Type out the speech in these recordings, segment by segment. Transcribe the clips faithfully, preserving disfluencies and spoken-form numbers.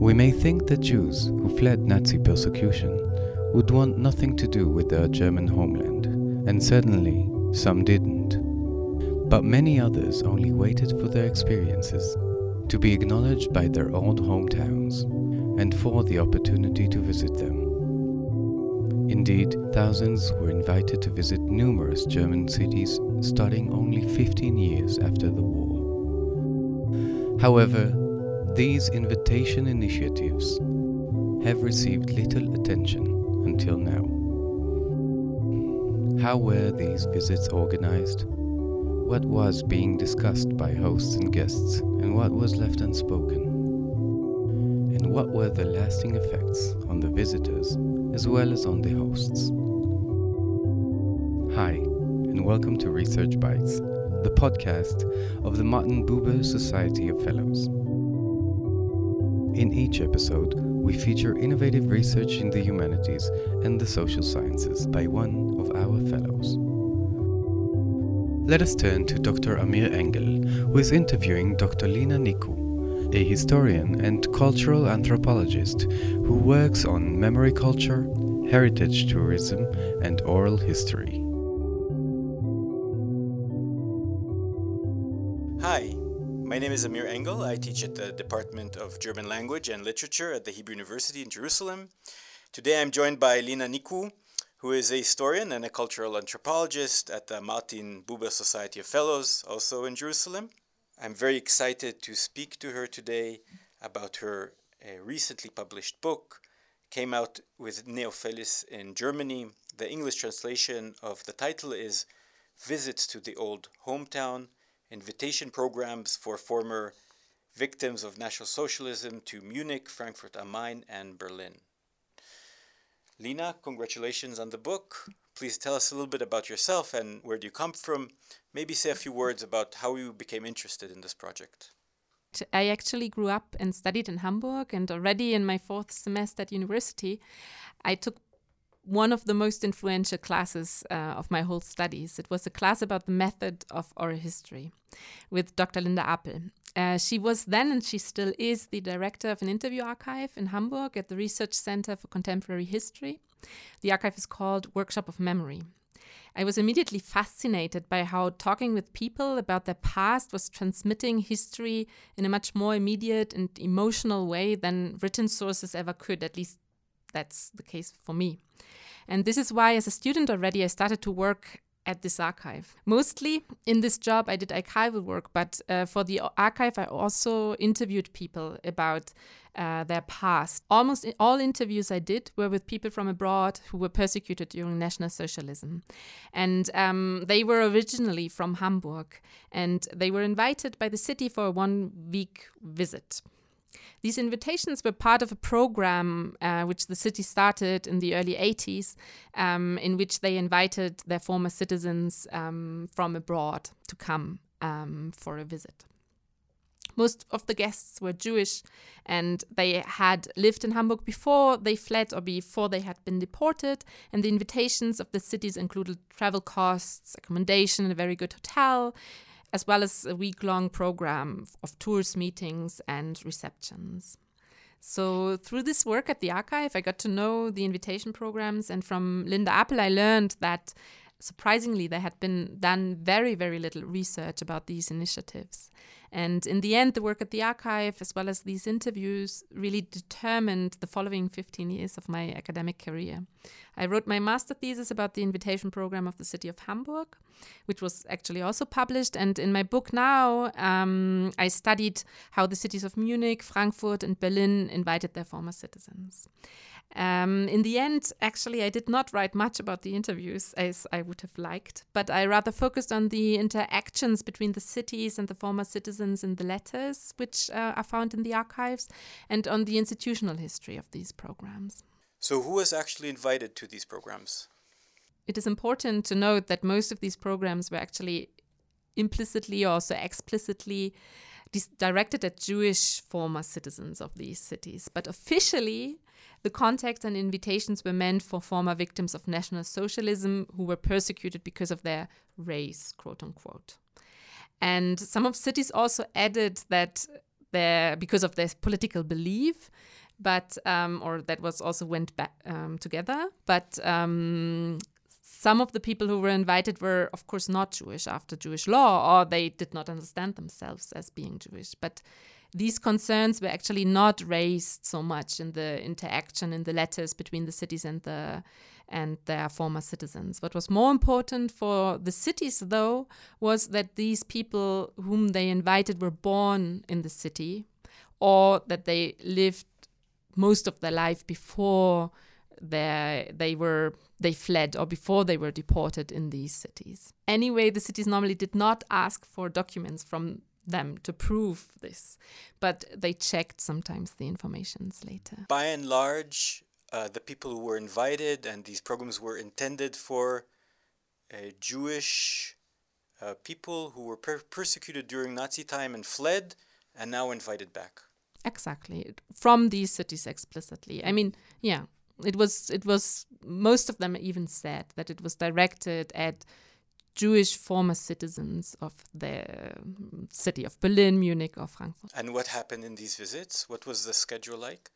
We may think that Jews who fled Nazi persecution would want nothing to do with their German homeland, and certainly some didn't. But many others only waited for their experiences to be acknowledged by their old hometowns and for the opportunity to visit them. Indeed, thousands were invited to visit numerous German cities starting only fifteen years after the war. However, these invitation initiatives have received little attention until now. How were these visits organized? What was being discussed by hosts and guests, and what was left unspoken? And what were the lasting effects on the visitors as well as on the hosts? Hi, and welcome to Research Bites, the podcast of the Martin Buber Society of Fellows. In each episode, we feature innovative research in the humanities and the social sciences by one of our fellows. Let us turn to Doctor Amir Engel, who is interviewing Doctor Lina Niku, a historian and cultural anthropologist who works on memory culture, heritage tourism, and oral history. Hi, my name is Amir Engel. I teach at the Department of German Language and Literature at the Hebrew University in Jerusalem. Today I'm joined by Lina Niku, who is a historian and a cultural anthropologist at the Martin Buber Society of Fellows, also in Jerusalem. I'm very excited to speak to her today about her uh, recently published book. It came out with Neofelis in Germany. The English translation of the title is Visits to the Old Hometown, Invitation Programs for Former Victims of National Socialism to Munich, Frankfurt am Main, and Berlin. Lina, congratulations on the book. Please tell us a little bit about yourself and where do you come from. Maybe say a few words about how you became interested in this project. I actually grew up and studied in Hamburg, and already in my fourth semester at university, I took one of the most influential classes uh, of my whole studies. It was a class about the method of oral history with Doctor Linda Appel. Uh, she was then, and she still is, the director of an interview archive in Hamburg at the Research Center for Contemporary History. The archive is called Workshop of Memory. I was immediately fascinated by how talking with people about their past was transmitting history in a much more immediate and emotional way than written sources ever could. At least that's the case for me. And this is why, as a student already, I started to work at this archive. Mostly in this job I did archival work, but uh, for the archive I also interviewed people about uh, their past. Almost all interviews I did were with people from abroad who were persecuted during National Socialism. And um, they were originally from Hamburg, and they were invited by the city for a one-week visit. These invitations were part of a program uh, which the city started in the early eighties, um, in which they invited their former citizens um, from abroad to come um, for a visit. Most of the guests were Jewish, and they had lived in Hamburg before they fled or before they had been deported. And the invitations of the cities included travel costs, accommodation in a very good hotel, as well as a week-long program of tours, meetings, and receptions. So through this work at the archive, I got to know the invitation programs, and from Linda Appel, I learned that, surprisingly, there had been done very, very little research about these initiatives. And in the end, the work at the archive, as well as these interviews, really determined the following fifteen years of my academic career. I wrote my master thesis about the invitation program of the city of Hamburg, which was actually also published. And in my book now, um, I studied how the cities of Munich, Frankfurt, and Berlin invited their former citizens. Um, in the end, actually, I did not write much about the interviews as I would have liked, but I rather focused on the interactions between the cities and the former citizens in the letters, which uh, are found in the archives, and on the institutional history of these programs. So who was actually invited to these programs? It is important to note that most of these programs were actually implicitly or also explicitly directed at Jewish former citizens of these cities. But officially, the contacts and invitations were meant for former victims of National Socialism who were persecuted because of their race, quote unquote. And some of cities also added that their because of their political belief, but um, or that was also went back um, together. But um, some of the people who were invited were, of course, not Jewish after Jewish law, or they did not understand themselves as being Jewish. But these concerns were actually not raised so much in the interaction, in the letters between the cities and the and their former citizens. What was more important for the cities, though, was that these people whom they invited were born in the city, or that they lived most of their life before they they were they fled or before they were deported in these cities. Anyway, the cities normally did not ask for documents from them to prove this, but they checked sometimes the informations later. By and large, uh, the people who were invited and these programs were intended for uh, Jewish uh, people who were per- persecuted during Nazi time and fled and now invited back. Exactly, from these cities explicitly. I mean, yeah, it was, it was, most of them even said that it was directed at Jewish former citizens of the city of Berlin, Munich, or Frankfurt. And what happened in these visits? What was the schedule like?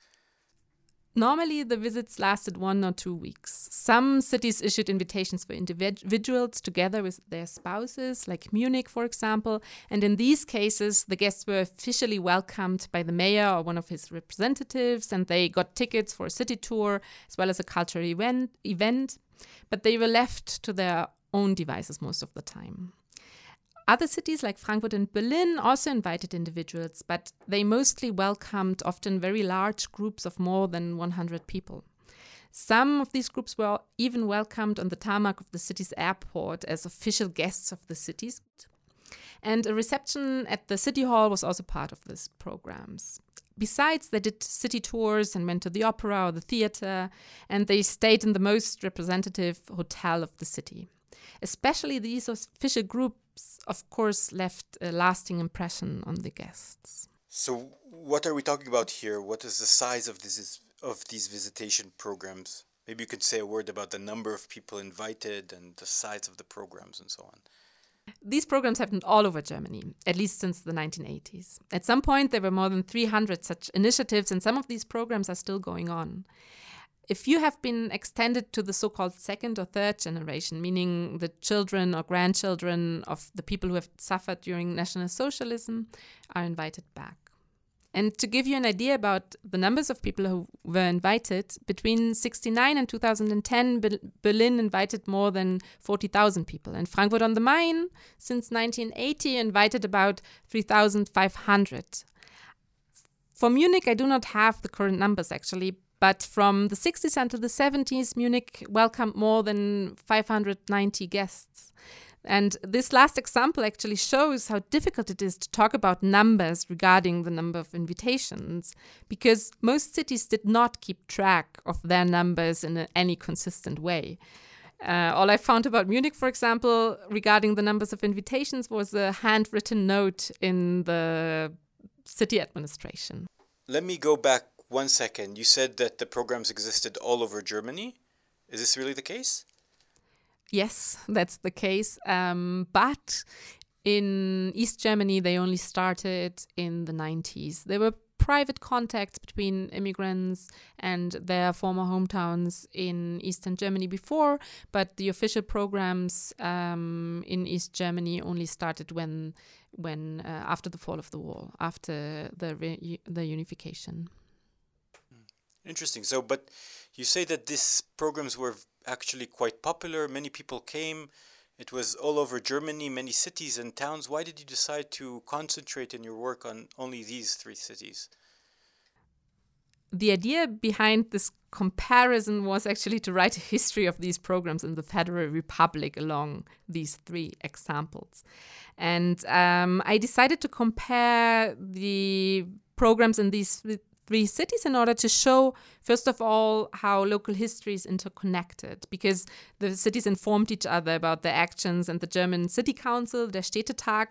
Normally, the visits lasted one or two weeks. Some cities issued invitations for individuals together with their spouses, like Munich, for example. And in these cases, the guests were officially welcomed by the mayor or one of his representatives, and they got tickets for a city tour as well as a cultural event. event. But they were left to their own devices most of the time. Other cities like Frankfurt and Berlin also invited individuals, but they mostly welcomed often very large groups of more than one hundred people. Some of these groups were even welcomed on the tarmac of the city's airport as official guests of the cities. And a reception at the city hall was also part of these programs. Besides, they did city tours and went to the opera or the theater, and they stayed in the most representative hotel of the city. Especially these official groups, of course, left a lasting impression on the guests. So what are we talking about here? What is the size of this of these visitation programs? Maybe you could say a word about the number of people invited and the size of the programs and so on. These programs happened all over Germany, at least since the nineteen eighties. At some point, there were more than three hundred such initiatives, and some of these programs are still going on. If you have been extended to the so-called second or third generation, meaning the children or grandchildren of the people who have suffered during National Socialism, are invited back. And to give you an idea about the numbers of people who were invited, between sixty-nine and two thousand ten, Berlin invited more than forty thousand people. And Frankfurt on the Main, since nineteen eighty, invited about three thousand five hundred. For Munich, I do not have the current numbers actually, but from the sixties until the seventies, Munich welcomed more than five hundred ninety guests. And this last example actually shows how difficult it is to talk about numbers regarding the number of invitations, because most cities did not keep track of their numbers in any consistent way. Uh, all I found about Munich, for example, regarding the numbers of invitations was a handwritten note in the city administration. Let me go back one second. You said that the programs existed all over Germany. Is this really the case? Yes, that's the case. Um, but in East Germany, they only started in the nineties. There were private contacts between immigrants and their former hometowns in Eastern Germany before, but the official programs um, in East Germany only started when, when uh, after the fall of the wall, after the re- the unification. Interesting. So, but you say that these programs were actually quite popular. Many people came. It was all over Germany, many cities and towns. Why did you decide to concentrate in your work on only these three cities? The idea behind this comparison was actually to write a history of these programs in the Federal Republic along these three examples. And um, I decided to compare the programs in these three three cities in order to show, first of all, how local history is interconnected, because the cities informed each other about their actions, and the German city council, der Städtetag,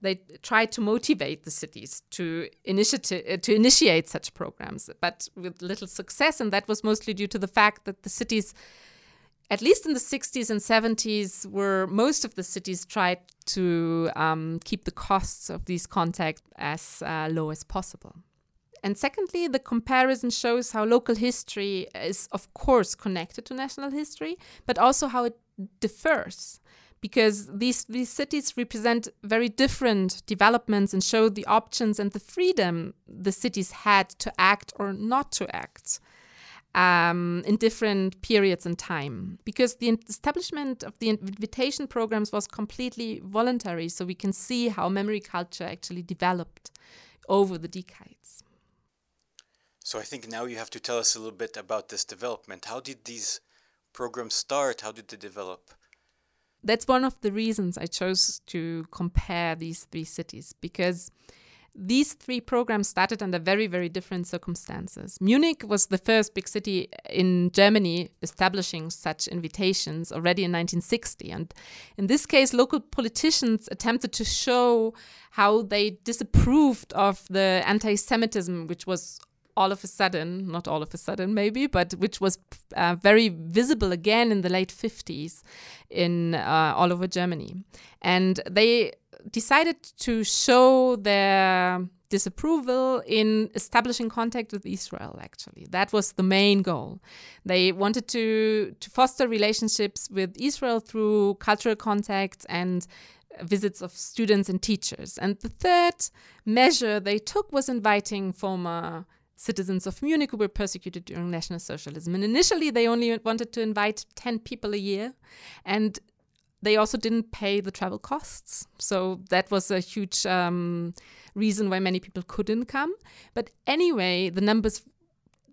they tried to motivate the cities to initiate, to initiate such programs, but with little success, and that was mostly due to the fact that the cities at least in the sixties and seventies, where most of the cities tried to um, keep the costs of these contacts as uh, low as possible. And secondly, the comparison shows how local history is, of course, connected to national history, but also how it differs, because these, these cities represent very different developments and show the options and the freedom the cities had to act or not to act. Um, in different periods in time, because the establishment of the invitation programs was completely voluntary, so we can see how memory culture actually developed over the decades. So I think now you have to tell us a little bit about this development. How did these programs start? How did they develop? That's one of the reasons I chose to compare these three cities, because these three programs started under very, very different circumstances. Munich was the first big city in Germany establishing such invitations already in nineteen sixty. And in this case, local politicians attempted to show how they disapproved of the anti-Semitism, which was all of a sudden, not all of a sudden maybe, but which was uh, very visible again in the late fifties in uh, all over Germany. And they decided to show their disapproval in establishing contact with Israel, actually. That was the main goal. They wanted to, to foster relationships with Israel through cultural contacts and visits of students and teachers. And the third measure they took was inviting former citizens of Munich who were persecuted during National Socialism. And initially, they only wanted to invite ten people a year, and they also didn't pay the travel costs. So that was a huge um, reason why many people couldn't come. But anyway, the numbers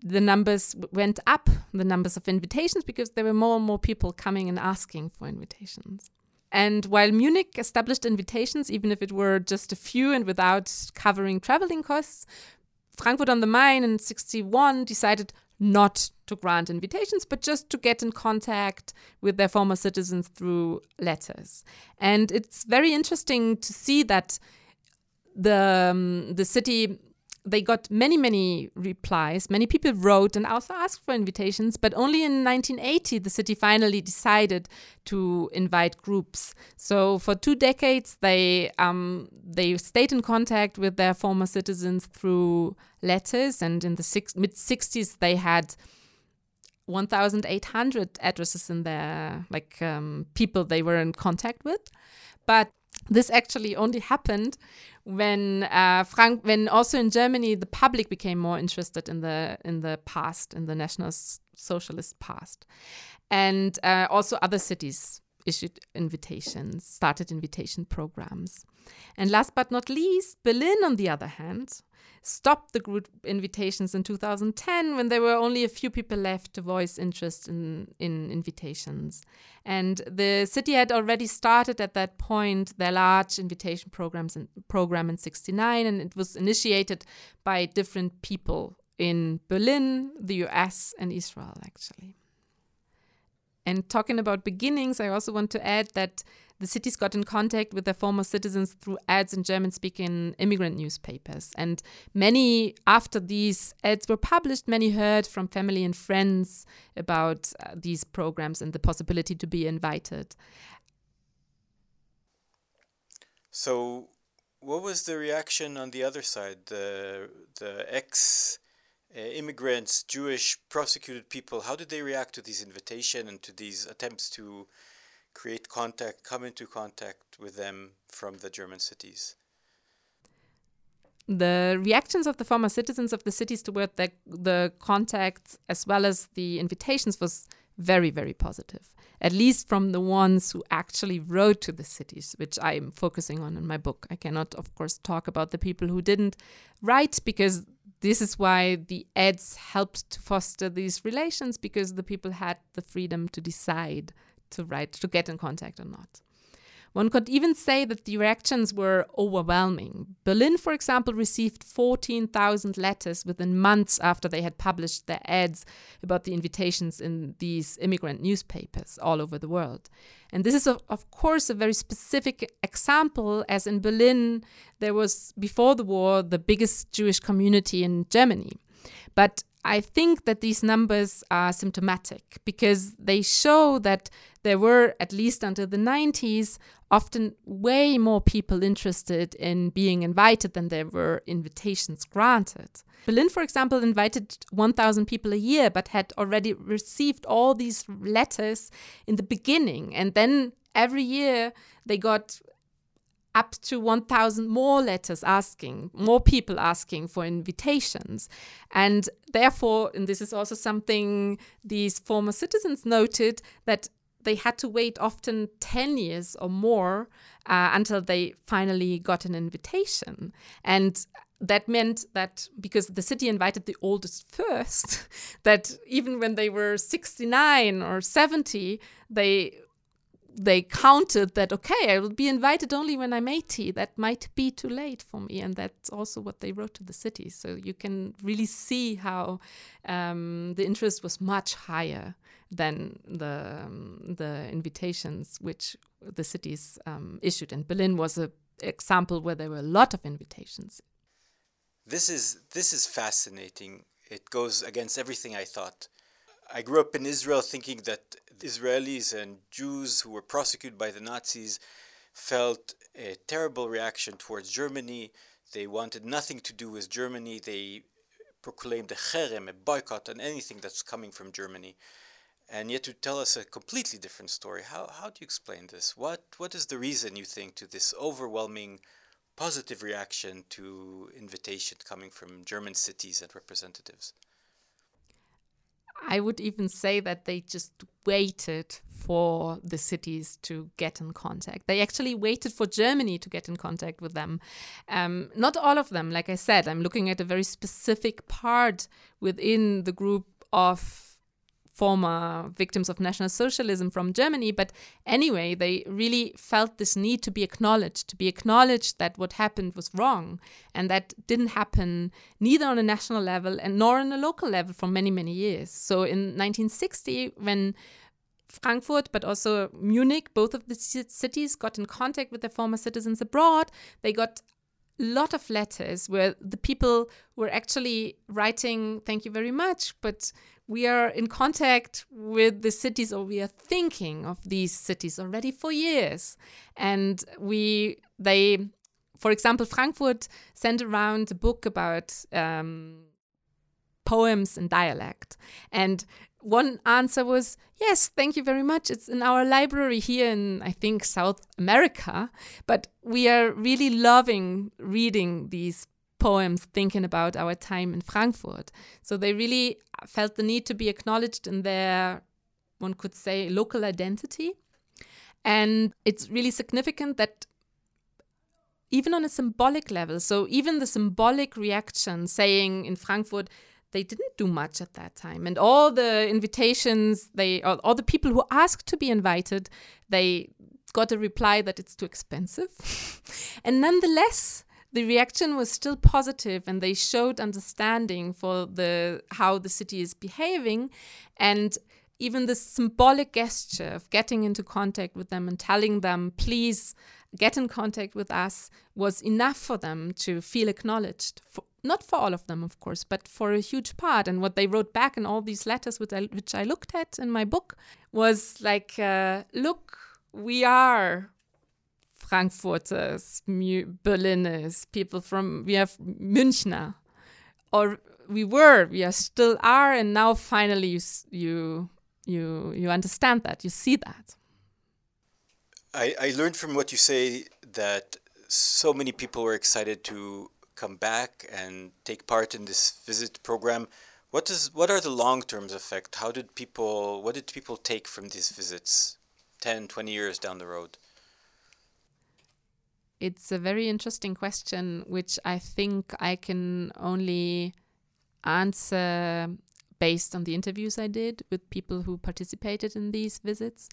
the numbers went up, the numbers of invitations, because there were more and more people coming and asking for invitations. And while Munich established invitations, even if it were just a few and without covering traveling costs, Frankfurt on the Main in sixty-one decided not to grant invitations, but just to get in contact with their former citizens through letters. And it's very interesting to see that the um, the city, they got many, many replies. Many people wrote and also asked for invitations, but only in nineteen eighty the city finally decided to invite groups. So for two decades, they um, they stayed in contact with their former citizens through letters, and in the six, mid-sixties they had one thousand eight hundred addresses in their, like, um, people they were in contact with. But this actually only happened when uh, Frank, when also in Germany the public became more interested in the in the past, in the National Socialist past, and uh, also other cities issued invitations, started invitation programs. And last but not least, Berlin, on the other hand, stopped the group invitations in two thousand ten when there were only a few people left to voice interest in, in invitations. And the city had already started at that point their large invitation programs in, program in sixty-nine, and it was initiated by different people in Berlin, the U S, and Israel, actually. And talking about beginnings, I also want to add that the cities got in contact with their former citizens through ads in German-speaking immigrant newspapers. And many, after these ads were published, many heard from family and friends about uh, these programs and the possibility to be invited. So what was the reaction on the other side? The, the ex- Uh, immigrants, Jewish, prosecuted people, how did they react to these invitations and to these attempts to create contact, come into contact with them from the German cities? The reactions of the former citizens of the cities toward the, the contacts as well as the invitations was very, very positive, at least from the ones who actually wrote to the cities, which I'm focusing on in my book. I cannot, of course, talk about the people who didn't write, because this is why the ads helped to foster these relations, because the people had the freedom to decide to write, to get in contact or not. One could even say that the reactions were overwhelming. Berlin, for example, received fourteen thousand letters within months after they had published their ads about the invitations in these immigrant newspapers all over the world. And this is, of, of course, a very specific example, as in Berlin, there was, before the war, the biggest Jewish community in Germany. But I think that these numbers are symptomatic because they show that there were, at least until the nineties, often way more people interested in being invited than there were invitations granted. Berlin, for example, invited one thousand people a year, but had already received all these letters in the beginning. And then every year they got up to one thousand more letters asking, more people asking for invitations. And therefore, and this is also something these former citizens noted, that they had to wait often ten years or more uh, until they finally got an invitation. And that meant that because the city invited the oldest first, that even when they were sixty-nine or seventy, they... they counted that, okay, I will be invited only when I'm eighty. That might be too late for me. And that's also what they wrote to the city. So you can really see how um, the interest was much higher than the um, the invitations which the cities um, issued. And Berlin was an example where there were a lot of invitations. This is this is fascinating. It goes against everything I thought. I grew up in Israel thinking that Israelis and Jews who were prosecuted by the Nazis felt a terrible reaction towards Germany. They wanted nothing to do with Germany. They proclaimed a cherem, a boycott on anything that's coming from Germany. And yet you tell us a completely different story. How how do you explain this? What what is the reason, you think, to this overwhelming positive reaction to invitation coming from German cities and representatives? I would even say that they just waited for the cities to get in contact. They actually waited for Germany to get in contact with them. Um, not all of them, like I said, I'm looking at a very specific part within the group of former victims of National Socialism from Germany. But anyway, they really felt this need to be acknowledged, to be acknowledged that what happened was wrong. And that didn't happen neither on a national level and nor on a local level for many, many years. So in nineteen sixty, when Frankfurt, but also Munich, both of the c- cities got in contact with their former citizens abroad, they got lot of letters where the people were actually writing, thank you very much, but we are in contact with the cities, or we are thinking of these cities already for years. And we, they, for example, Frankfurt sent around a book about um, poems in dialect. And one answer was, yes, thank you very much. It's in our library here in, I think, South America. But we are really loving reading these poems, thinking about our time in Frankfurt. So they really felt the need to be acknowledged in their, one could say, local identity. And it's really significant that even on a symbolic level, so even the symbolic reaction saying in Frankfurt, they didn't do much at that time. And all the invitations, they all, all the people who asked to be invited, they got a reply that it's too expensive. And nonetheless, the reaction was still positive, and they showed understanding for the how the city is behaving. And even the symbolic gesture of getting into contact with them and telling them, please get in contact with us, was enough for them to feel acknowledged. For, Not for all of them, of course, but for a huge part. And what they wrote back in all these letters, which I, which I looked at in my book, was like, uh, look, we are Frankfurters, Berliners, people from, we have Münchner. Or we were, we are still are, and now finally you you you, you understand that, you see that. I, I learned from what you say that so many people were excited to come back and take part in this visit program. What does what are the long-term effects? How did people, what did people take from these visits ten, twenty years down the road? It's a very interesting question, which I think I can only answer based on the interviews I did with people who participated in these visits.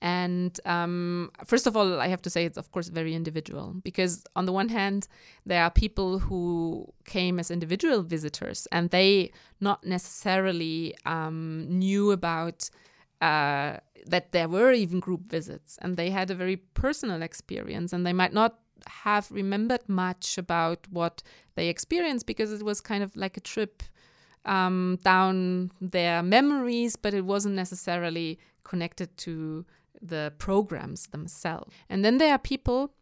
And um, first of all, I have to say it's, of course, very individual, because on the one hand, there are people who came as individual visitors and they not necessarily um, knew about uh, that there were even group visits, and they had a very personal experience, and they might not have remembered much about what they experienced because it was kind of like a trip um, down their memories, but it wasn't necessarily connected to the programs themselves. And then there are people,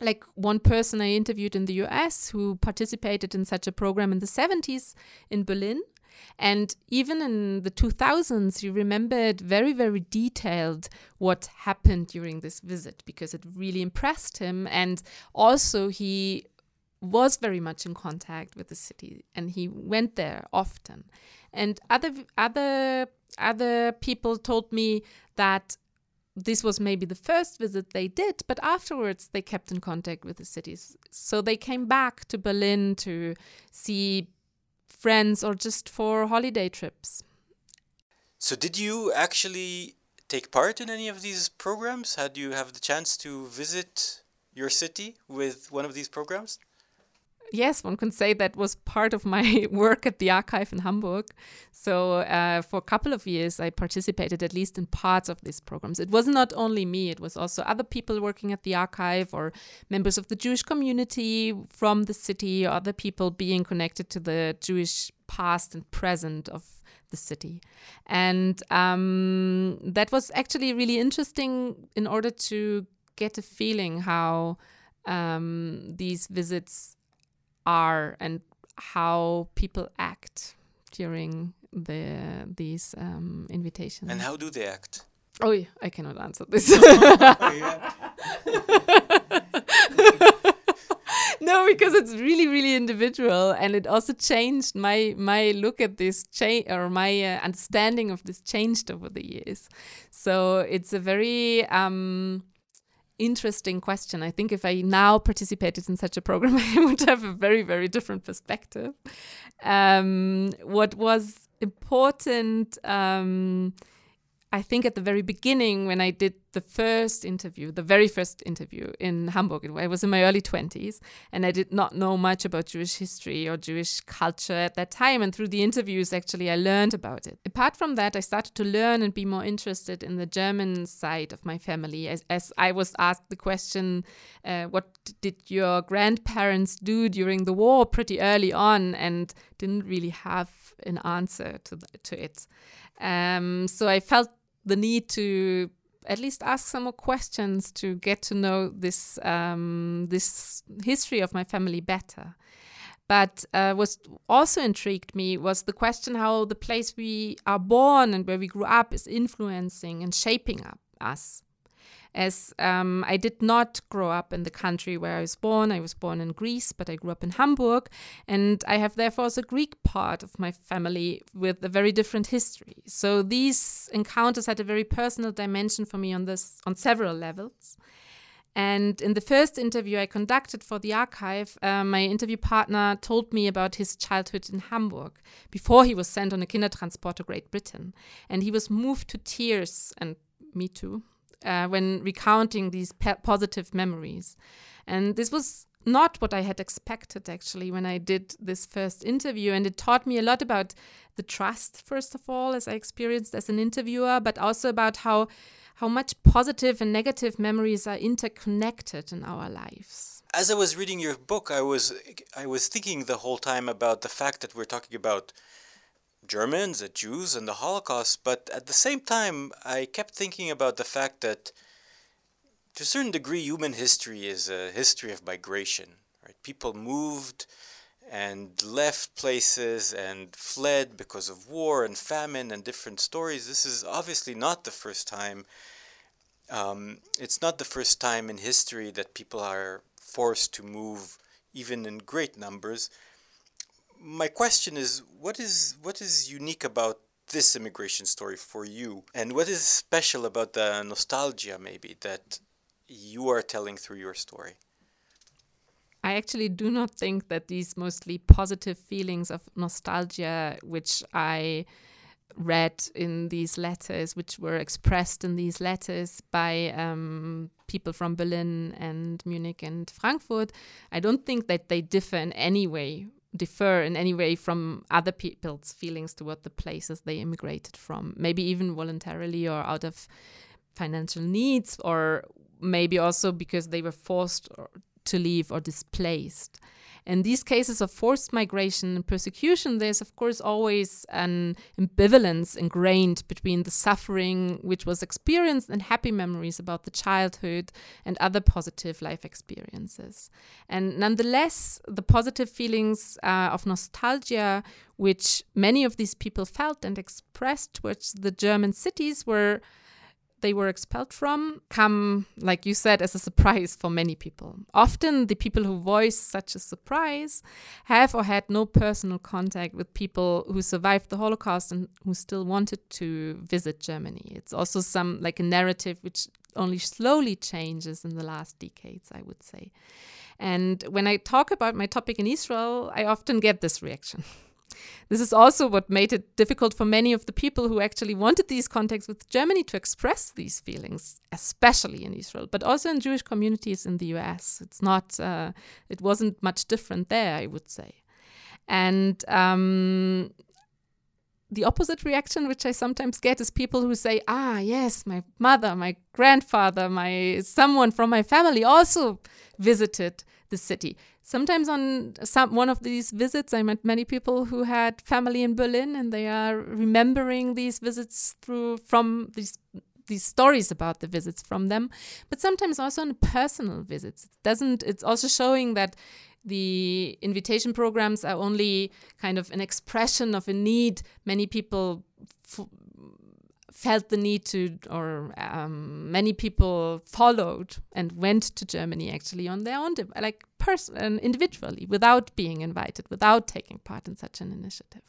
like one person I interviewed in the U S who participated in such a program in the seventies in Berlin. And even in the two thousands, you remembered very, very detailed what happened during this visit because it really impressed him. And also he was very much in contact with the city and he went there often. And other other other people told me that this was maybe the first visit they did, but afterwards they kept in contact with the cities. So they came back to Berlin to see friends or just for holiday trips. So did you actually take part in any of these programs? Had you have the chance to visit your city with one of these programs? Yes, one can say that was part of my work at the archive in Hamburg. So uh, for a couple of years, I participated at least in parts of these programs. It was not only me, it was also other people working at the archive or members of the Jewish community from the city, or other people being connected to the Jewish past and present of the city. And um, that was actually really interesting in order to get a feeling how um, these visits are and how people act during the these um, invitations. And how do they act? Oh, yeah, I cannot answer this. No, because it's really, really individual, and it also changed my my look at this change or my uh, understanding of this changed over the years. So it's a very um, interesting question. I think if I now participated in such a program, I would have a very, very different perspective. Um, what was important, um, I think at the very beginning when I did the first interview, the very first interview in Hamburg, I was in my early twenties and I did not know much about Jewish history or Jewish culture at that time. And through the interviews, actually, I learned about it. Apart from that, I started to learn and be more interested in the German side of my family. As, as I was asked the question, uh, what did your grandparents do during the war pretty early on? And didn't really have an answer to, the, to it. Um, so I felt the need to at least ask some more questions to get to know this um, this history of my family better. But uh, what also intrigued me was the question how the place we are born and where we grew up is influencing and shaping up us. As um, I did not grow up in the country where I was born. I was born in Greece, but I grew up in Hamburg. And I have therefore also a Greek part of my family with a very different history. So these encounters had a very personal dimension for me on this on several levels. And in the first interview I conducted for the archive, uh, my interview partner told me about his childhood in Hamburg before he was sent on a Kindertransport to Great Britain. And he was moved to tears, and me too, Uh, when recounting these pe- positive memories. And this was not what I had expected, actually, when I did this first interview. And it taught me a lot about the trust, first of all, as I experienced as an interviewer, but also about how how much positive and negative memories are interconnected in our lives. As I was reading your book, I was I was thinking the whole time about the fact that we're talking about Germans, the Jews, and the Holocaust, but at the same time, I kept thinking about the fact that to a certain degree, human history is a history of migration, right? People moved and left places and fled because of war and famine and different stories. This is obviously not the first time. Um, it's not the first time in history that people are forced to move, even in great numbers. My question is, what is what is unique about this immigration story for you? And what is special about the nostalgia, maybe, that you are telling through your story? I actually do not think that these mostly positive feelings of nostalgia, which I read in these letters, which were expressed in these letters by um, people from Berlin and Munich and Frankfurt, I don't think that they differ in any way. differ in any way from other people's feelings toward the places they immigrated from, maybe even voluntarily or out of financial needs, or maybe also because they were forced to leave or displaced. In these cases of forced migration and persecution, there's of course always an ambivalence ingrained between the suffering which was experienced and happy memories about the childhood and other positive life experiences. And nonetheless, the positive feelings uh, of nostalgia which many of these people felt and expressed towards the German cities were they were expelled from come, like you said, as a surprise for many people. Often the people who voice such a surprise have or had no personal contact with people who survived the Holocaust and who still wanted to visit Germany. It's also some like a narrative which only slowly changes in the last decades, I would say. And when I talk about my topic in Israel, I often get this reaction. This is also what made it difficult for many of the people who actually wanted these contacts with Germany to express these feelings, especially in Israel, but also in Jewish communities in the U S. It's not, uh, it wasn't much different there, I would say. And um, the opposite reaction, which I sometimes get, is people who say, ah, yes, my mother, my grandfather, my someone from my family also visited the city. Sometimes on some, one of these visits, I met many people who had family in Berlin, and they are remembering these visits through from these these stories about the visits from them. But sometimes also on personal visits, it doesn't. It's also showing that the invitation programs are only kind of an expression of a need. Many people F- felt the need to, or um, many people followed and went to Germany actually on their own, like pers- individually, without being invited, without taking part in such an initiative.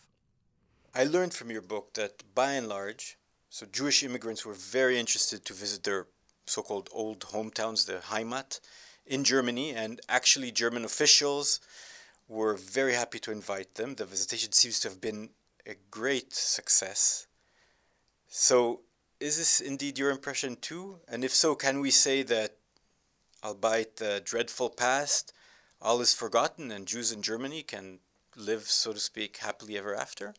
I learned from your book that by and large, so Jewish immigrants were very interested to visit their so-called old hometowns, the Heimat, in Germany, and actually German officials were very happy to invite them. The visitation seems to have been a great success. So, is this indeed your impression too? And if so, can we say that, albeit the dreadful past, all is forgotten and Jews in Germany can live, so to speak, happily ever after?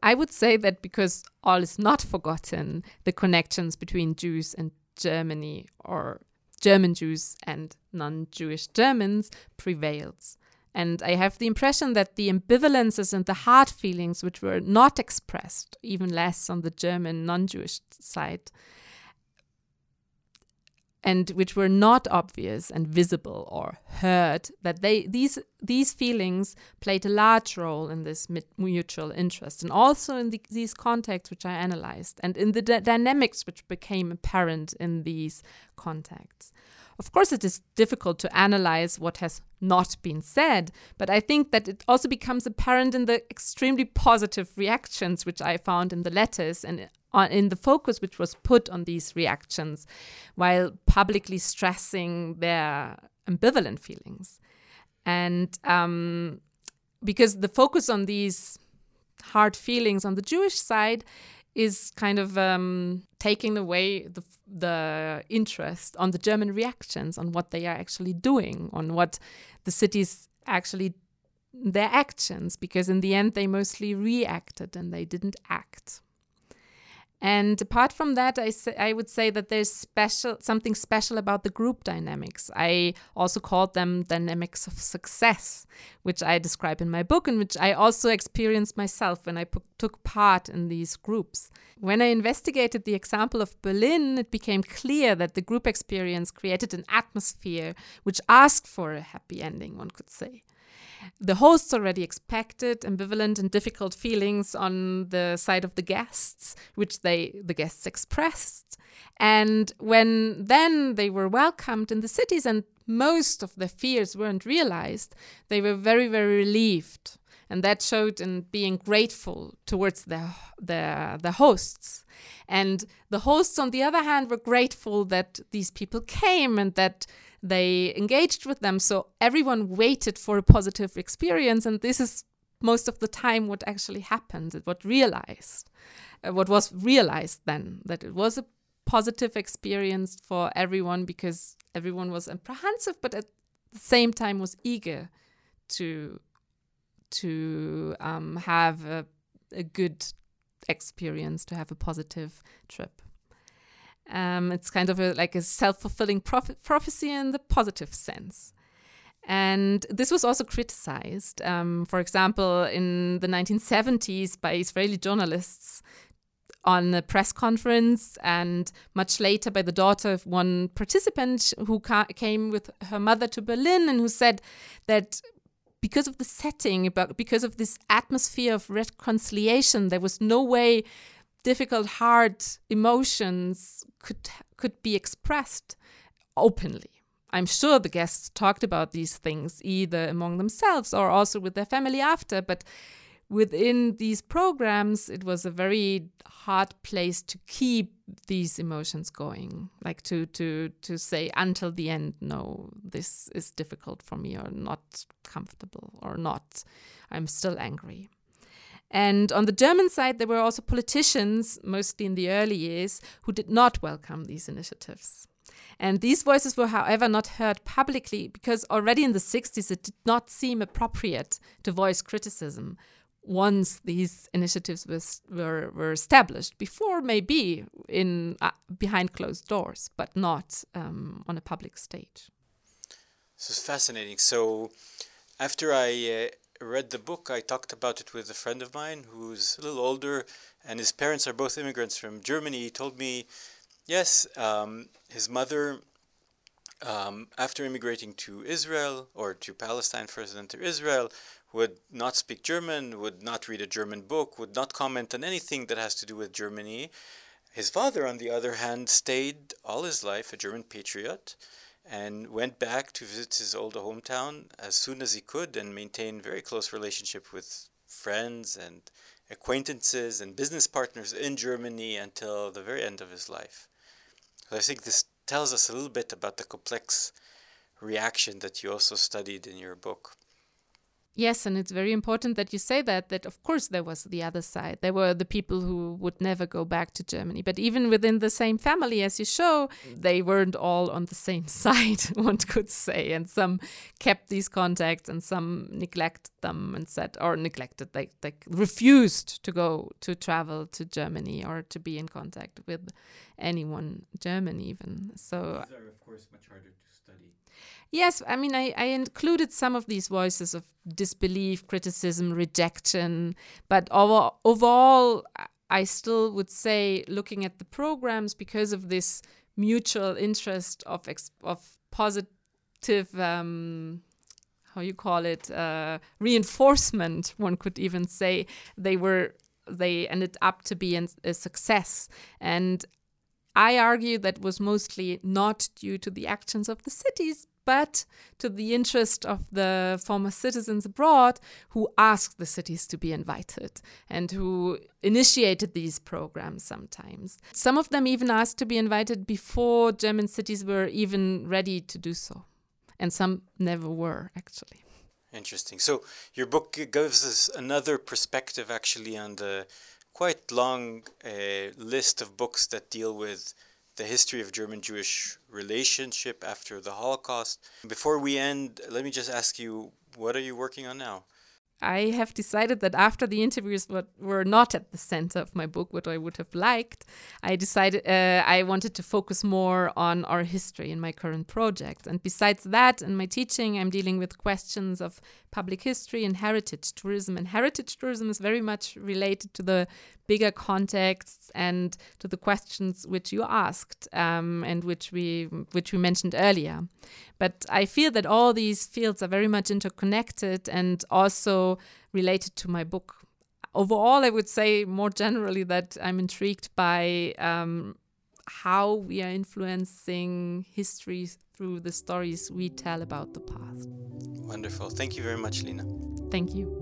I would say that because all is not forgotten, the connections between Jews and Germany, or German Jews and non-Jewish Germans, prevails. And I have the impression that the ambivalences and the hard feelings which were not expressed, even less on the German non-Jewish side, and which were not obvious and visible or heard, that they these these feelings played a large role in this mutual interest, and also in the, these contacts which I analyzed, and in the d- dynamics which became apparent in these contacts. Of course, it is difficult to analyze what has not been said, but I think that it also becomes apparent in the extremely positive reactions which I found in the letters and in the focus which was put on these reactions, while publicly stressing their ambivalent feelings. And um, because the focus on these hard feelings on the Jewish side is kind of um, taking away the, the interest on the German reactions, on what they are actually doing, on what the cities actually, their actions, because in the end they mostly reacted and they didn't act. And apart from that, I, say, I would say that there's special something special about the group dynamics. I also called them dynamics of success, which I describe in my book, and which I also experienced myself when I p- took part in these groups. When I investigated the example of Berlin, it became clear that the group experience created an atmosphere which asked for a happy ending, one could say. The hosts already expected ambivalent and difficult feelings on the side of the guests, which they the guests expressed. And when then they were welcomed in the cities and most of their fears weren't realized, they were very, very relieved. And that showed in being grateful towards their, their, their hosts. And the hosts, on the other hand, were grateful that these people came and that they engaged with them, so everyone waited for a positive experience, and this is most of the time what actually happened, what realized, uh, what was realized then, that it was a positive experience for everyone because everyone was apprehensive, but at the same time was eager to to um, have a, a good experience, to have a positive trip. Um, it's kind of a, like a self-fulfilling prophe- prophecy in the positive sense. And this was also criticized, um, for example, in the nineteen seventies by Israeli journalists on a press conference, and much later by the daughter of one participant who ca- came with her mother to Berlin and who said that because of the setting, because of this atmosphere of reconciliation, there was no way difficult, hard emotions could could be expressed openly. I'm sure the guests talked about these things either among themselves or also with their family after, but within these programs, it was a very hard place to keep these emotions going, like to to to say until the end, no, this is difficult for me, or not comfortable, or not, I'm still angry. And on the German side, there were also politicians, mostly in the early years, who did not welcome these initiatives. And these voices were, however, not heard publicly because already in the sixties it did not seem appropriate to voice criticism once these initiatives was, were, were established. Before, maybe in uh, behind closed doors, but not um, on a public stage. This is fascinating. So after I uh, read the book, I talked about it with a friend of mine who's a little older, and his parents are both immigrants from Germany. He told me, yes, um, his mother, um, after immigrating to Israel, or to Palestine first and then to Israel, would not speak German, would not read a German book, would not comment on anything that has to do with Germany. His father, on the other hand, stayed all his life a German patriot and went back to visit his old hometown as soon as he could and maintained very close relationship with friends and acquaintances and business partners in Germany until the very end of his life. So I think this tells us a little bit about the complex reaction that you also studied in your book. Yes, and it's very important that you say that, that of course there was the other side. There were the people who would never go back to Germany. But even within the same family, as you show, they weren't all on the same side, one could say. And some kept these contacts and some neglected them and said, or neglected, they, they refused to go to travel to Germany or to be in contact with anyone German even. So these are, of course, much harder to study. Yes, I mean, I, I included some of these voices of disbelief, criticism, rejection, but over, overall, I still would say, looking at the programs, because of this mutual interest of ex- of positive, um, how you call it, uh, reinforcement, one could even say, they were they ended up to be an, a success. And I argue that was mostly not due to the actions of the cities, but to the interest of the former citizens abroad who asked the cities to be invited and who initiated these programs sometimes. Some of them even asked to be invited before German cities were even ready to do so. And some never were, actually. Interesting. So your book gives us another perspective, actually, on the quite long uh, list of books that deal with the history of German-Jewish relationship after the Holocaust. Before we end, let me just ask you, what are you working on now? I have decided that after the interviews what were not at the center of my book, what I would have liked, I decided uh, I wanted to focus more on our history in my current project. And besides that, in my teaching, I'm dealing with questions of public history and heritage tourism. And heritage tourism is very much related to the bigger contexts and to the questions which you asked um, and which we which we mentioned earlier. But I feel that all these fields are very much interconnected and also related to my book. Overall, I would say more generally that I'm intrigued by um, how we are influencing history through the stories we tell about the past. Wonderful. Thank you very much, Lina. Thank you.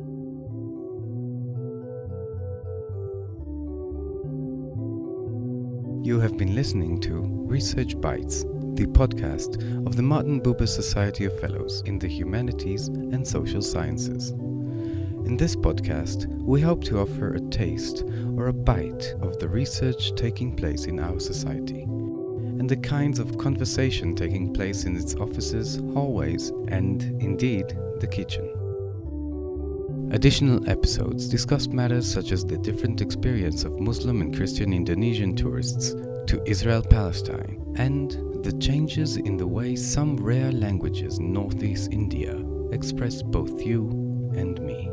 You have been listening to Research Bites, the podcast of the Martin Buber Society of Fellows in the Humanities and Social Sciences. In this podcast, we hope to offer a taste or a bite of the research taking place in our society and the kinds of conversation taking place in its offices, hallways, and, indeed, the kitchen. Additional episodes discussed matters such as the different experience of Muslim and Christian Indonesian tourists to Israel-Palestine and the changes in the way some rare languages in Northeast India express both you and me.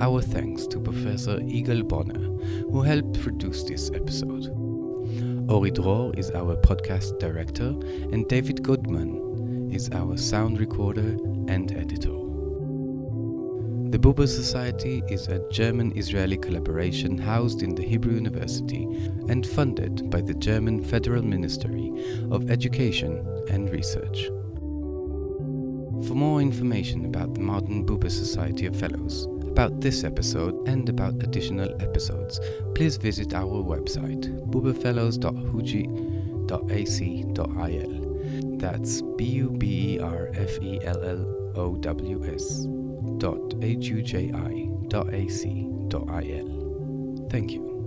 Our thanks to Professor Eagle Bonner, who helped produce this episode. Ori Dror is our podcast director, and David Goodman is our sound recorder and editor. The Buber Society is a German-Israeli collaboration housed in the Hebrew University and funded by the German Federal Ministry of Education and Research. For more information about the Martin Buber Society of Fellows, about this episode and about additional episodes, please visit our website buberfellows dot huji dot a c dot i l. That's B U B E R F E L L O W S dot H U J I dot A C dot I L. Thank you.